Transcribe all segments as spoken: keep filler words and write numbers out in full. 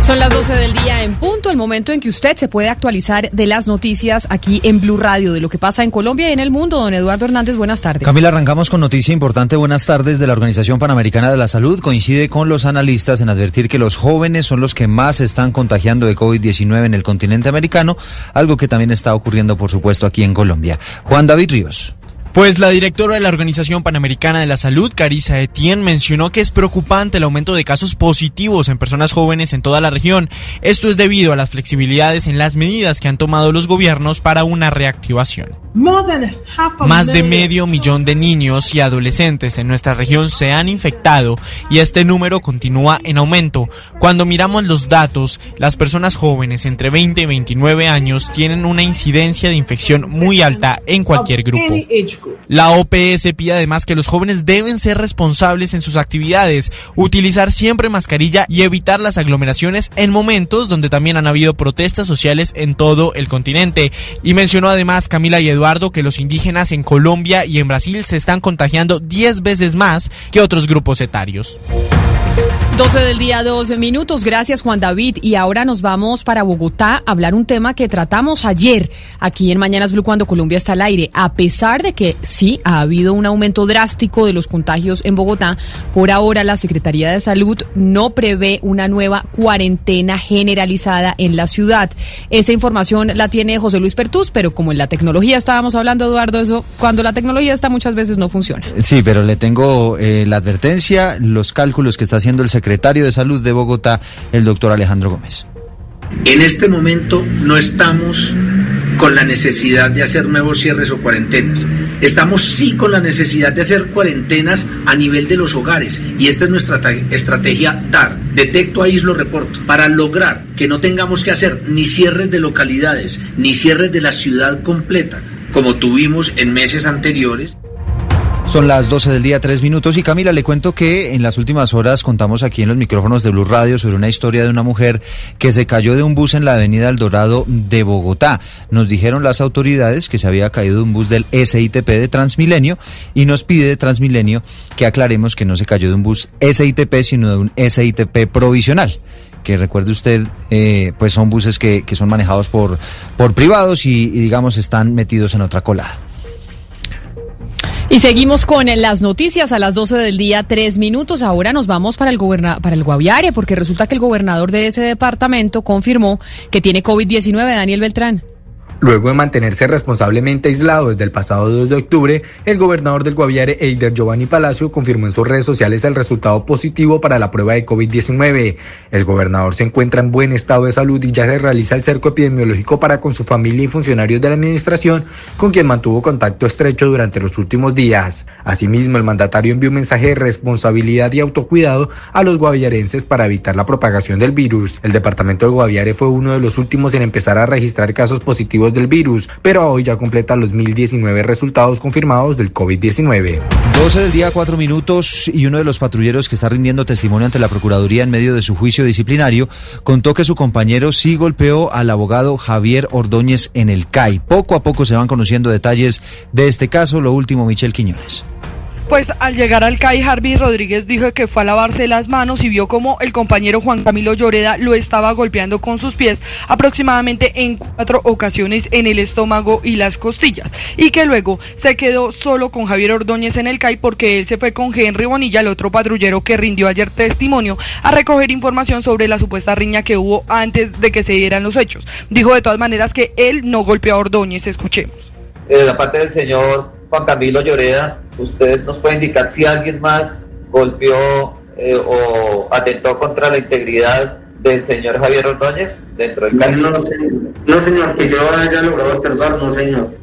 Son las doce del día en punto, el momento en que usted se puede actualizar de las noticias aquí en Blue Radio, de lo que pasa en Colombia y en el mundo. Don Eduardo Hernández, buenas tardes. Camila, arrancamos con noticia importante. Buenas tardes. De la Organización Panamericana de la Salud, coincide con los analistas en advertir que los jóvenes son los que más se están contagiando de COVID diecinueve en el continente americano, algo que también está ocurriendo, por supuesto, aquí en Colombia. Juan David Ríos. Pues la directora de la Organización Panamericana de la Salud, Carissa Etienne, mencionó que es preocupante el aumento de casos positivos en personas jóvenes en toda la región. Esto es debido a las flexibilidades en las medidas que han tomado los gobiernos para una reactivación. Más de medio millón de niños y adolescentes en nuestra región se han infectado y este número continúa en aumento. Cuando miramos los datos, las personas jóvenes entre veinte y veintinueve años tienen una incidencia de infección muy alta en cualquier grupo. La O P S pide además que los jóvenes deben ser responsables en sus actividades, utilizar siempre mascarilla y evitar las aglomeraciones en momentos donde también han habido protestas sociales en todo el continente. Y mencionó además, Camila y Eduardo, que los indígenas en Colombia y en Brasil se están contagiando diez veces más que otros grupos etarios. doce del día, doce minutos. Gracias, Juan David. Y ahora nos vamos para Bogotá a hablar un tema que tratamos ayer aquí en Mañanas Blue cuando Colombia está al aire. A pesar de que sí ha habido un aumento drástico de los contagios en Bogotá, por ahora la Secretaría de Salud no prevé una nueva cuarentena generalizada en la ciudad. Esa información la tiene José Luis Pertuz, pero como en la tecnología estábamos hablando, Eduardo, eso cuando la tecnología está muchas veces no funciona. Sí, pero le tengo eh, la advertencia, los cálculos que está haciendo el secretario secretario de Salud de Bogotá, el doctor Alejandro Gómez. En este momento no estamos con la necesidad de hacer nuevos cierres o cuarentenas. Estamos sí con la necesidad de hacer cuarentenas a nivel de los hogares y esta es nuestra estrategia DAR, detecto, aíslo, reporto, para lograr que no tengamos que hacer ni cierres de localidades, ni cierres de la ciudad completa, como tuvimos en meses anteriores. Son las doce del día, tres minutos, y Camila, le cuento que en las últimas horas contamos aquí en los micrófonos de Blue Radio sobre una historia de una mujer que se cayó de un bus en la avenida El Dorado de Bogotá. Nos dijeron las autoridades que se había caído de un bus del S I T P de Transmilenio y nos pide Transmilenio que aclaremos que no se cayó de un bus S I T P, sino de un S I T P provisional, que recuerde usted, eh, pues son buses que, que son manejados por, por privados y, y digamos están metidos en otra colada. Y seguimos con las noticias a las doce del día, tres minutos. Ahora nos vamos para el goberna- para el Guaviare, porque resulta que el gobernador de ese departamento confirmó que tiene COVID diecinueve, Daniel Beltrán. Luego de mantenerse responsablemente aislado desde el pasado dos de octubre, el gobernador del Guaviare, Eider Giovanni Palacio, confirmó en sus redes sociales el resultado positivo para la prueba de COVID diecinueve. El gobernador se encuentra en buen estado de salud y ya se realiza el cerco epidemiológico para con su familia y funcionarios de la administración, con quien mantuvo contacto estrecho durante los últimos días. Asimismo, el mandatario envió un mensaje de responsabilidad y autocuidado a los guaviarenses para evitar la propagación del virus. El departamento del Guaviare fue uno de los últimos en empezar a registrar casos positivos del virus, pero hoy ya completa los mil diecinueve resultados confirmados del COVID diecinueve. doce del día, cuatro minutos, y uno de los patrulleros que está rindiendo testimonio ante la Procuraduría en medio de su juicio disciplinario contó que su compañero sí golpeó al abogado Javier Ordóñez en el C A I. Poco a poco se van conociendo detalles de este caso. Lo último, Michel Quiñones. Pues al llegar al C A I, Jarvis Rodríguez dijo que fue a lavarse las manos y vio como el compañero Juan Camilo Lloreda lo estaba golpeando con sus pies aproximadamente en cuatro ocasiones en el estómago y las costillas, y que luego se quedó solo con Javier Ordóñez en el C A I porque él se fue con Henry Bonilla, el otro patrullero que rindió ayer testimonio, a recoger información sobre la supuesta riña que hubo antes de que se dieran los hechos. Dijo de todas maneras que él no golpeó a Ordóñez. Escuchemos. Eh, la parte del señor Juan Camilo Lloreda, ¿ustedes nos pueden indicar si alguien más golpeó eh, o atentó contra la integridad del señor Javier Ordóñez dentro del C A I? No, no, señor, que yo haya logrado observar, no, señor.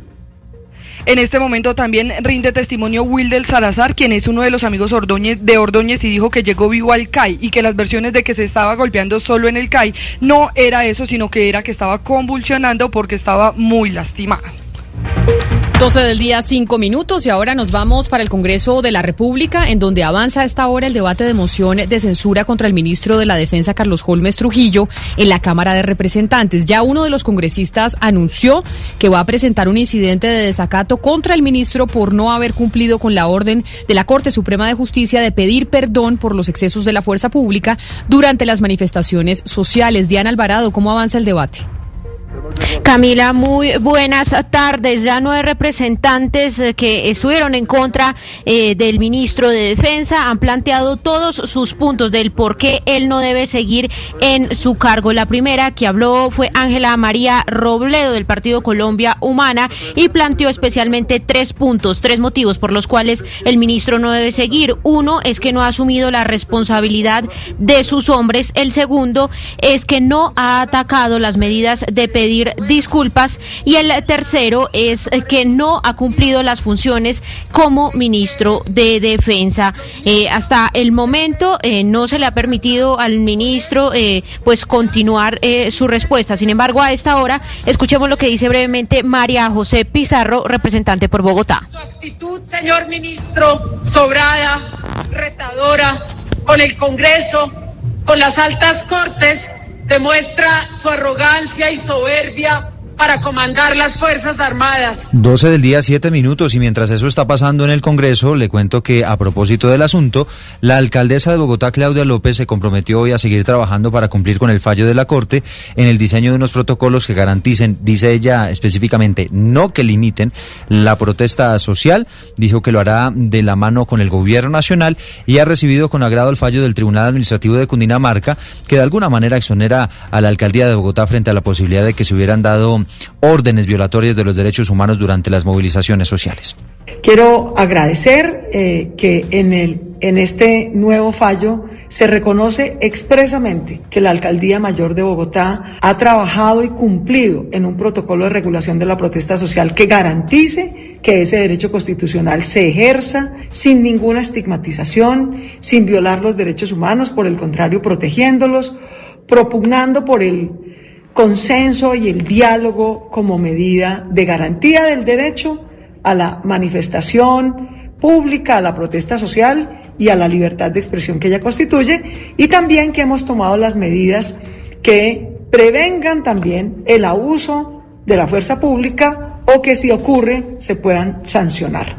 En este momento también rinde testimonio Wil del Salazar, quien es uno de los amigos Ordóñez, de Ordóñez, y dijo que llegó vivo al C A I y que las versiones de que se estaba golpeando solo en el C A I no era eso, sino que era que estaba convulsionando porque estaba muy lastimada. doce del día, cinco minutos, y ahora nos vamos para el Congreso de la República, en donde avanza a esta hora el debate de moción de censura contra el ministro de la Defensa, Carlos Holmes Trujillo, en la Cámara de Representantes. Ya uno de los congresistas anunció que va a presentar un incidente de desacato contra el ministro por no haber cumplido con la orden de la Corte Suprema de Justicia de pedir perdón por los excesos de la fuerza pública durante las manifestaciones sociales. Diana Alvarado, ¿cómo avanza el debate? Camila, muy buenas tardes. Ya nueve representantes que estuvieron en contra eh, del ministro de Defensa han planteado todos sus puntos del por qué él no debe seguir en su cargo. La primera que habló fue Ángela María Robledo, del Partido Colombia Humana, y planteó especialmente tres puntos, tres motivos por los cuales el ministro no debe seguir. Uno es que no ha asumido la responsabilidad de sus hombres. El segundo es que no ha atacado las medidas de pedir disculpas, y el tercero es que no ha cumplido las funciones como ministro de Defensa. Eh, hasta el momento eh, no se le ha permitido al ministro eh, pues continuar eh, su respuesta. Sin embargo, a esta hora escuchemos lo que dice brevemente María José Pizarro, representante por Bogotá. Su actitud, señor ministro, sobrada, retadora, con el Congreso, con las altas cortes, demuestra su arrogancia y soberbia para comandar las Fuerzas Armadas. doce del día, siete minutos, y mientras eso está pasando en el Congreso, le cuento que a propósito del asunto, la alcaldesa de Bogotá, Claudia López, se comprometió hoy a seguir trabajando para cumplir con el fallo de la Corte en el diseño de unos protocolos que garanticen, dice ella específicamente, no que limiten la protesta social. Dijo que lo hará de la mano con el Gobierno Nacional, y ha recibido con agrado el fallo del Tribunal Administrativo de Cundinamarca, que de alguna manera exonera a la alcaldía de Bogotá frente a la posibilidad de que se hubieran dado órdenes violatorias de los derechos humanos durante las movilizaciones sociales. Quiero agradecer eh, que en, el, en este nuevo fallo se reconoce expresamente que la Alcaldía Mayor de Bogotá ha trabajado y cumplido en un protocolo de regulación de la protesta social que garantice que ese derecho constitucional se ejerza sin ninguna estigmatización, sin violar los derechos humanos, por el contrario, protegiéndolos, propugnando por el consenso y el diálogo como medida de garantía del derecho a la manifestación pública, a la protesta social y a la libertad de expresión que ella constituye, y también que hemos tomado las medidas que prevengan también el abuso de la fuerza pública o que, si ocurre, se puedan sancionar.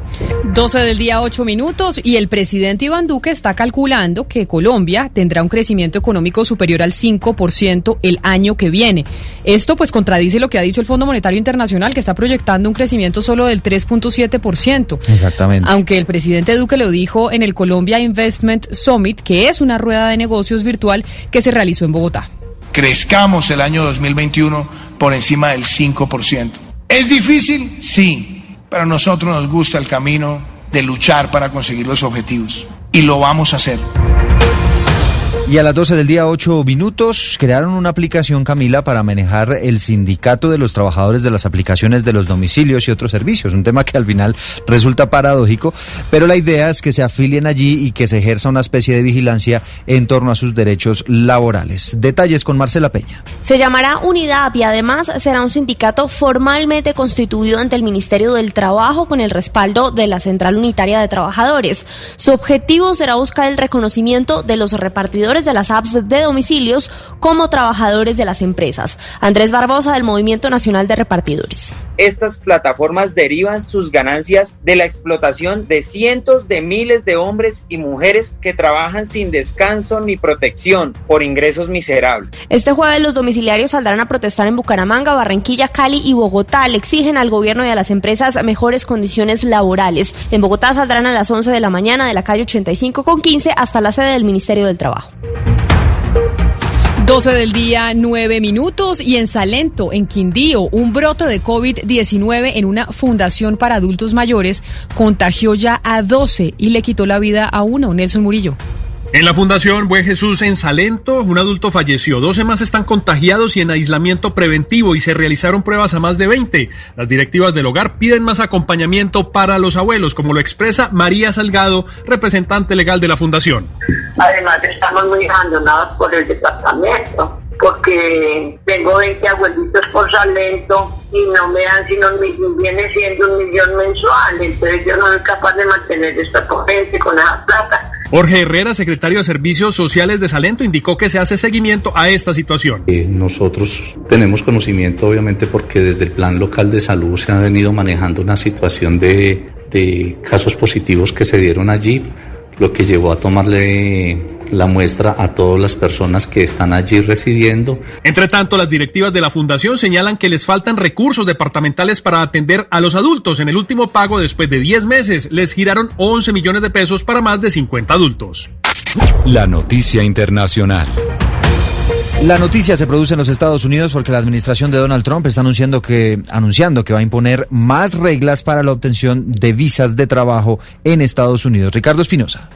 doce del día, ocho minutos, y el presidente Iván Duque está calculando que Colombia tendrá un crecimiento económico superior al cinco por ciento el año que viene. Esto pues contradice lo que ha dicho el Fondo Monetario Internacional, que está proyectando un crecimiento solo del tres punto siete por ciento. Exactamente. Aunque el presidente Duque lo dijo en el Colombia Investment Summit, que es una rueda de negocios virtual que se realizó en Bogotá. Crezcamos el año dos mil veintiuno por encima del cinco por ciento. ¿Es difícil? Sí, pero a nosotros nos gusta el camino de luchar para conseguir los objetivos, y lo vamos a hacer. Y a las doce del día, ocho minutos, crearon una aplicación, Camila, para manejar el sindicato de los trabajadores de las aplicaciones de los domicilios y otros servicios. Un tema que al final resulta paradójico, pero la idea es que se afilien allí y que se ejerza una especie de vigilancia en torno a sus derechos laborales. Detalles con Marcela Peña. Se llamará Unidad y además será un sindicato formalmente constituido ante el Ministerio del Trabajo con el respaldo de la Central Unitaria de Trabajadores. Su objetivo será buscar el reconocimiento de los repartidores de las apps de domicilios como trabajadores de las empresas. Andrés Barbosa, del Movimiento Nacional de Repartidores. Estas plataformas derivan sus ganancias de la explotación de cientos de miles de hombres y mujeres que trabajan sin descanso ni protección por ingresos miserables. Este jueves los domiciliarios saldrán a protestar en Bucaramanga, Barranquilla, Cali y Bogotá. Le exigen al gobierno y a las empresas mejores condiciones laborales. En Bogotá saldrán a las once de la mañana de la calle ochenta y cinco con quince hasta la sede del Ministerio del Trabajo. doce del día, nueve minutos, y en Salento, en Quindío, un brote de COVID diecinueve en una fundación para adultos mayores contagió ya a doce y le quitó la vida a uno. Nelson Murillo. En la Fundación Buen Jesús en Salento, un adulto falleció. doce más están contagiados y en aislamiento preventivo y se realizaron pruebas a más de veinte. Las directivas del hogar piden más acompañamiento para los abuelos, como lo expresa María Salgado, representante legal de la Fundación. Además, estamos muy abandonados por el departamento, porque tengo veinte abuelitos por Salento y no me dan sino, viene siendo un millón mensual, entonces yo no soy capaz de mantener esta corriente con esa plata. Jorge Herrera, secretario de Servicios Sociales de Salento, indicó que se hace seguimiento a esta situación. Eh, nosotros tenemos conocimiento, obviamente, porque desde el Plan Local de Salud se ha venido manejando una situación de, de casos positivos que se dieron allí, lo que llevó a tomarle la muestra a todas las personas que están allí residiendo. Entre tanto, las directivas de la Fundación señalan que les faltan recursos departamentales para atender a los adultos. En el último pago, después de diez meses, les giraron once millones de pesos para más de cincuenta adultos. La noticia internacional. La noticia se produce en los Estados Unidos porque la administración de Donald Trump está anunciando que, anunciando que va a imponer más reglas para la obtención de visas de trabajo en Estados Unidos. Ricardo Espinosa.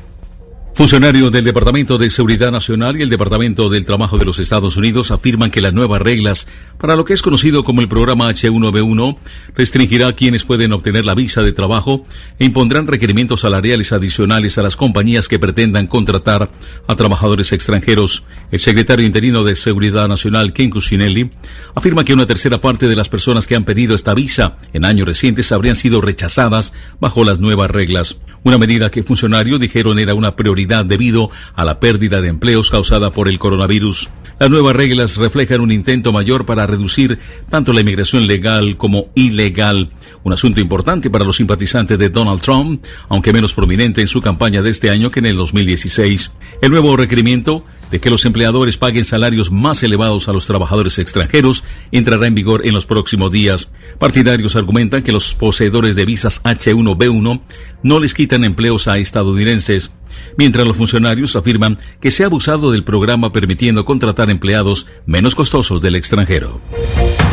Funcionarios del Departamento de Seguridad Nacional y el Departamento del Trabajo de los Estados Unidos afirman que las nuevas reglas para lo que es conocido como el programa H uno B uno restringirá a quienes pueden obtener la visa de trabajo e impondrán requerimientos salariales adicionales a las compañías que pretendan contratar a trabajadores extranjeros. El secretario interino de Seguridad Nacional, Ken Cuccinelli, afirma que una tercera parte de las personas que han pedido esta visa en años recientes habrían sido rechazadas bajo las nuevas reglas. Una medida que funcionarios dijeron era una prioridad debido a la pérdida de empleos causada por el coronavirus. Las nuevas reglas reflejan un intento mayor para reducir tanto la inmigración legal como ilegal, un asunto importante para los simpatizantes de Donald Trump, aunque menos prominente en su campaña de este año que en el dos mil dieciséis. El nuevo requerimiento de que los empleadores paguen salarios más elevados a los trabajadores extranjeros entrará en vigor en los próximos días. Partidarios argumentan que los poseedores de visas H uno B uno no les quitan empleos a estadounidenses, mientras los funcionarios afirman que se ha abusado del programa permitiendo contratar empleados menos costosos del extranjero.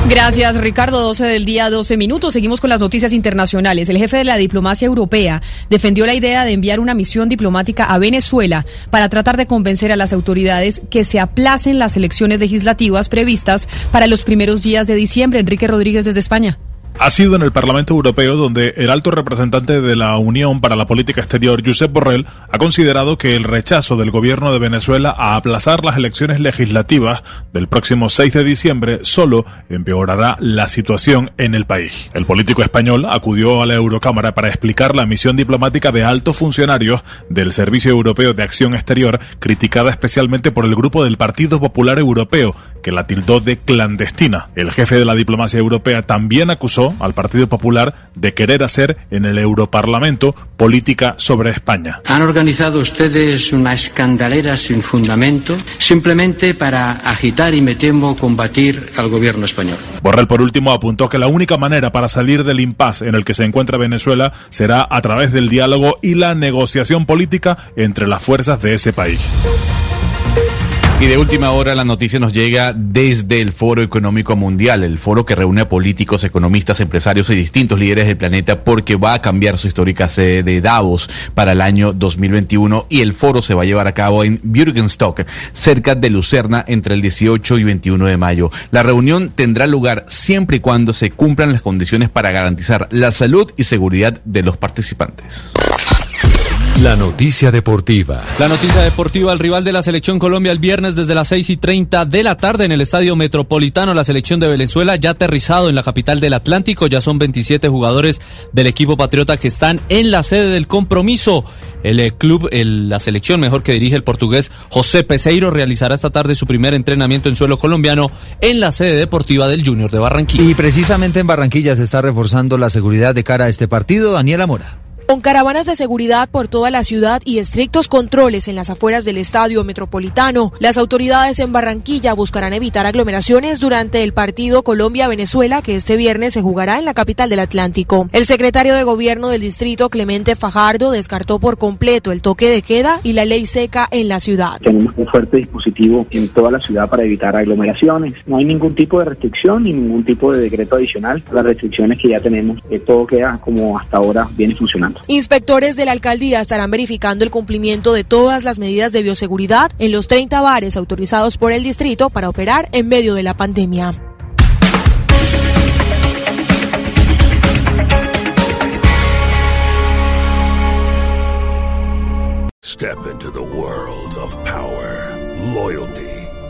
Gracias, Ricardo. doce del día, doce minutos. Seguimos con las noticias internacionales. El jefe de la diplomacia europea defendió la idea de enviar una misión diplomática a Venezuela para tratar de convencer a las autoridades que se aplacen las elecciones legislativas previstas para los primeros días de diciembre. Enrique Rodríguez desde España. Ha sido en el Parlamento Europeo donde el alto representante de la Unión para la Política Exterior, Josep Borrell, ha considerado que el rechazo del gobierno de Venezuela a aplazar las elecciones legislativas del próximo seis de diciembre solo empeorará la situación en el país. El político español acudió a la Eurocámara para explicar la misión diplomática de altos funcionarios del Servicio Europeo de Acción Exterior, criticada especialmente por el grupo del Partido Popular Europeo, que la tildó de clandestina. El jefe de la diplomacia europea también acusó al Partido Popular de querer hacer en el Europarlamento política sobre España. Han organizado ustedes una escandalera sin fundamento, simplemente para agitar y, me temo, combatir al gobierno español. Borrell, por último, apuntó que la única manera para salir del impasse en el que se encuentra Venezuela será a través del diálogo y la negociación política entre las fuerzas de ese país. Y de última hora, la noticia nos llega desde el Foro Económico Mundial, el foro que reúne a políticos, economistas, empresarios y distintos líderes del planeta porque va a cambiar su histórica sede de Davos para el año dos mil veintiuno y el foro se va a llevar a cabo en Bürgenstock, cerca de Lucerna, entre el dieciocho y veintiuno de mayo. La reunión tendrá lugar siempre y cuando se cumplan las condiciones para garantizar la salud y seguridad de los participantes. La noticia deportiva. La noticia deportiva, el rival de la selección Colombia el viernes desde las seis y treinta de la tarde en el Estadio Metropolitano. La selección de Venezuela ya aterrizado en la capital del Atlántico. Ya son veintisiete jugadores del equipo patriota que están en la sede del compromiso. El club, el, la selección mejor que dirige el portugués José Peseiro realizará esta tarde su primer entrenamiento en suelo colombiano en la sede deportiva del Junior de Barranquilla. Y precisamente en Barranquilla se está reforzando la seguridad de cara a este partido. Daniela Mora. Con caravanas de seguridad por toda la ciudad y estrictos controles en las afueras del Estadio Metropolitano, las autoridades en Barranquilla buscarán evitar aglomeraciones durante el partido Colombia-Venezuela que este viernes se jugará en la capital del Atlántico. El secretario de Gobierno del distrito, Clemente Fajardo, descartó por completo el toque de queda y la ley seca en la ciudad. Tenemos un fuerte dispositivo en toda la ciudad para evitar aglomeraciones. No hay ningún tipo de restricción ni ningún tipo de decreto adicional. Las restricciones que ya tenemos, todo queda como hasta ahora viene funcionando. trabajando. Inspectores de la alcaldía estarán verificando el cumplimiento de todas las medidas de bioseguridad en los treinta bares autorizados por el distrito para operar en medio de la pandemia. Step into the world of power, loyalty,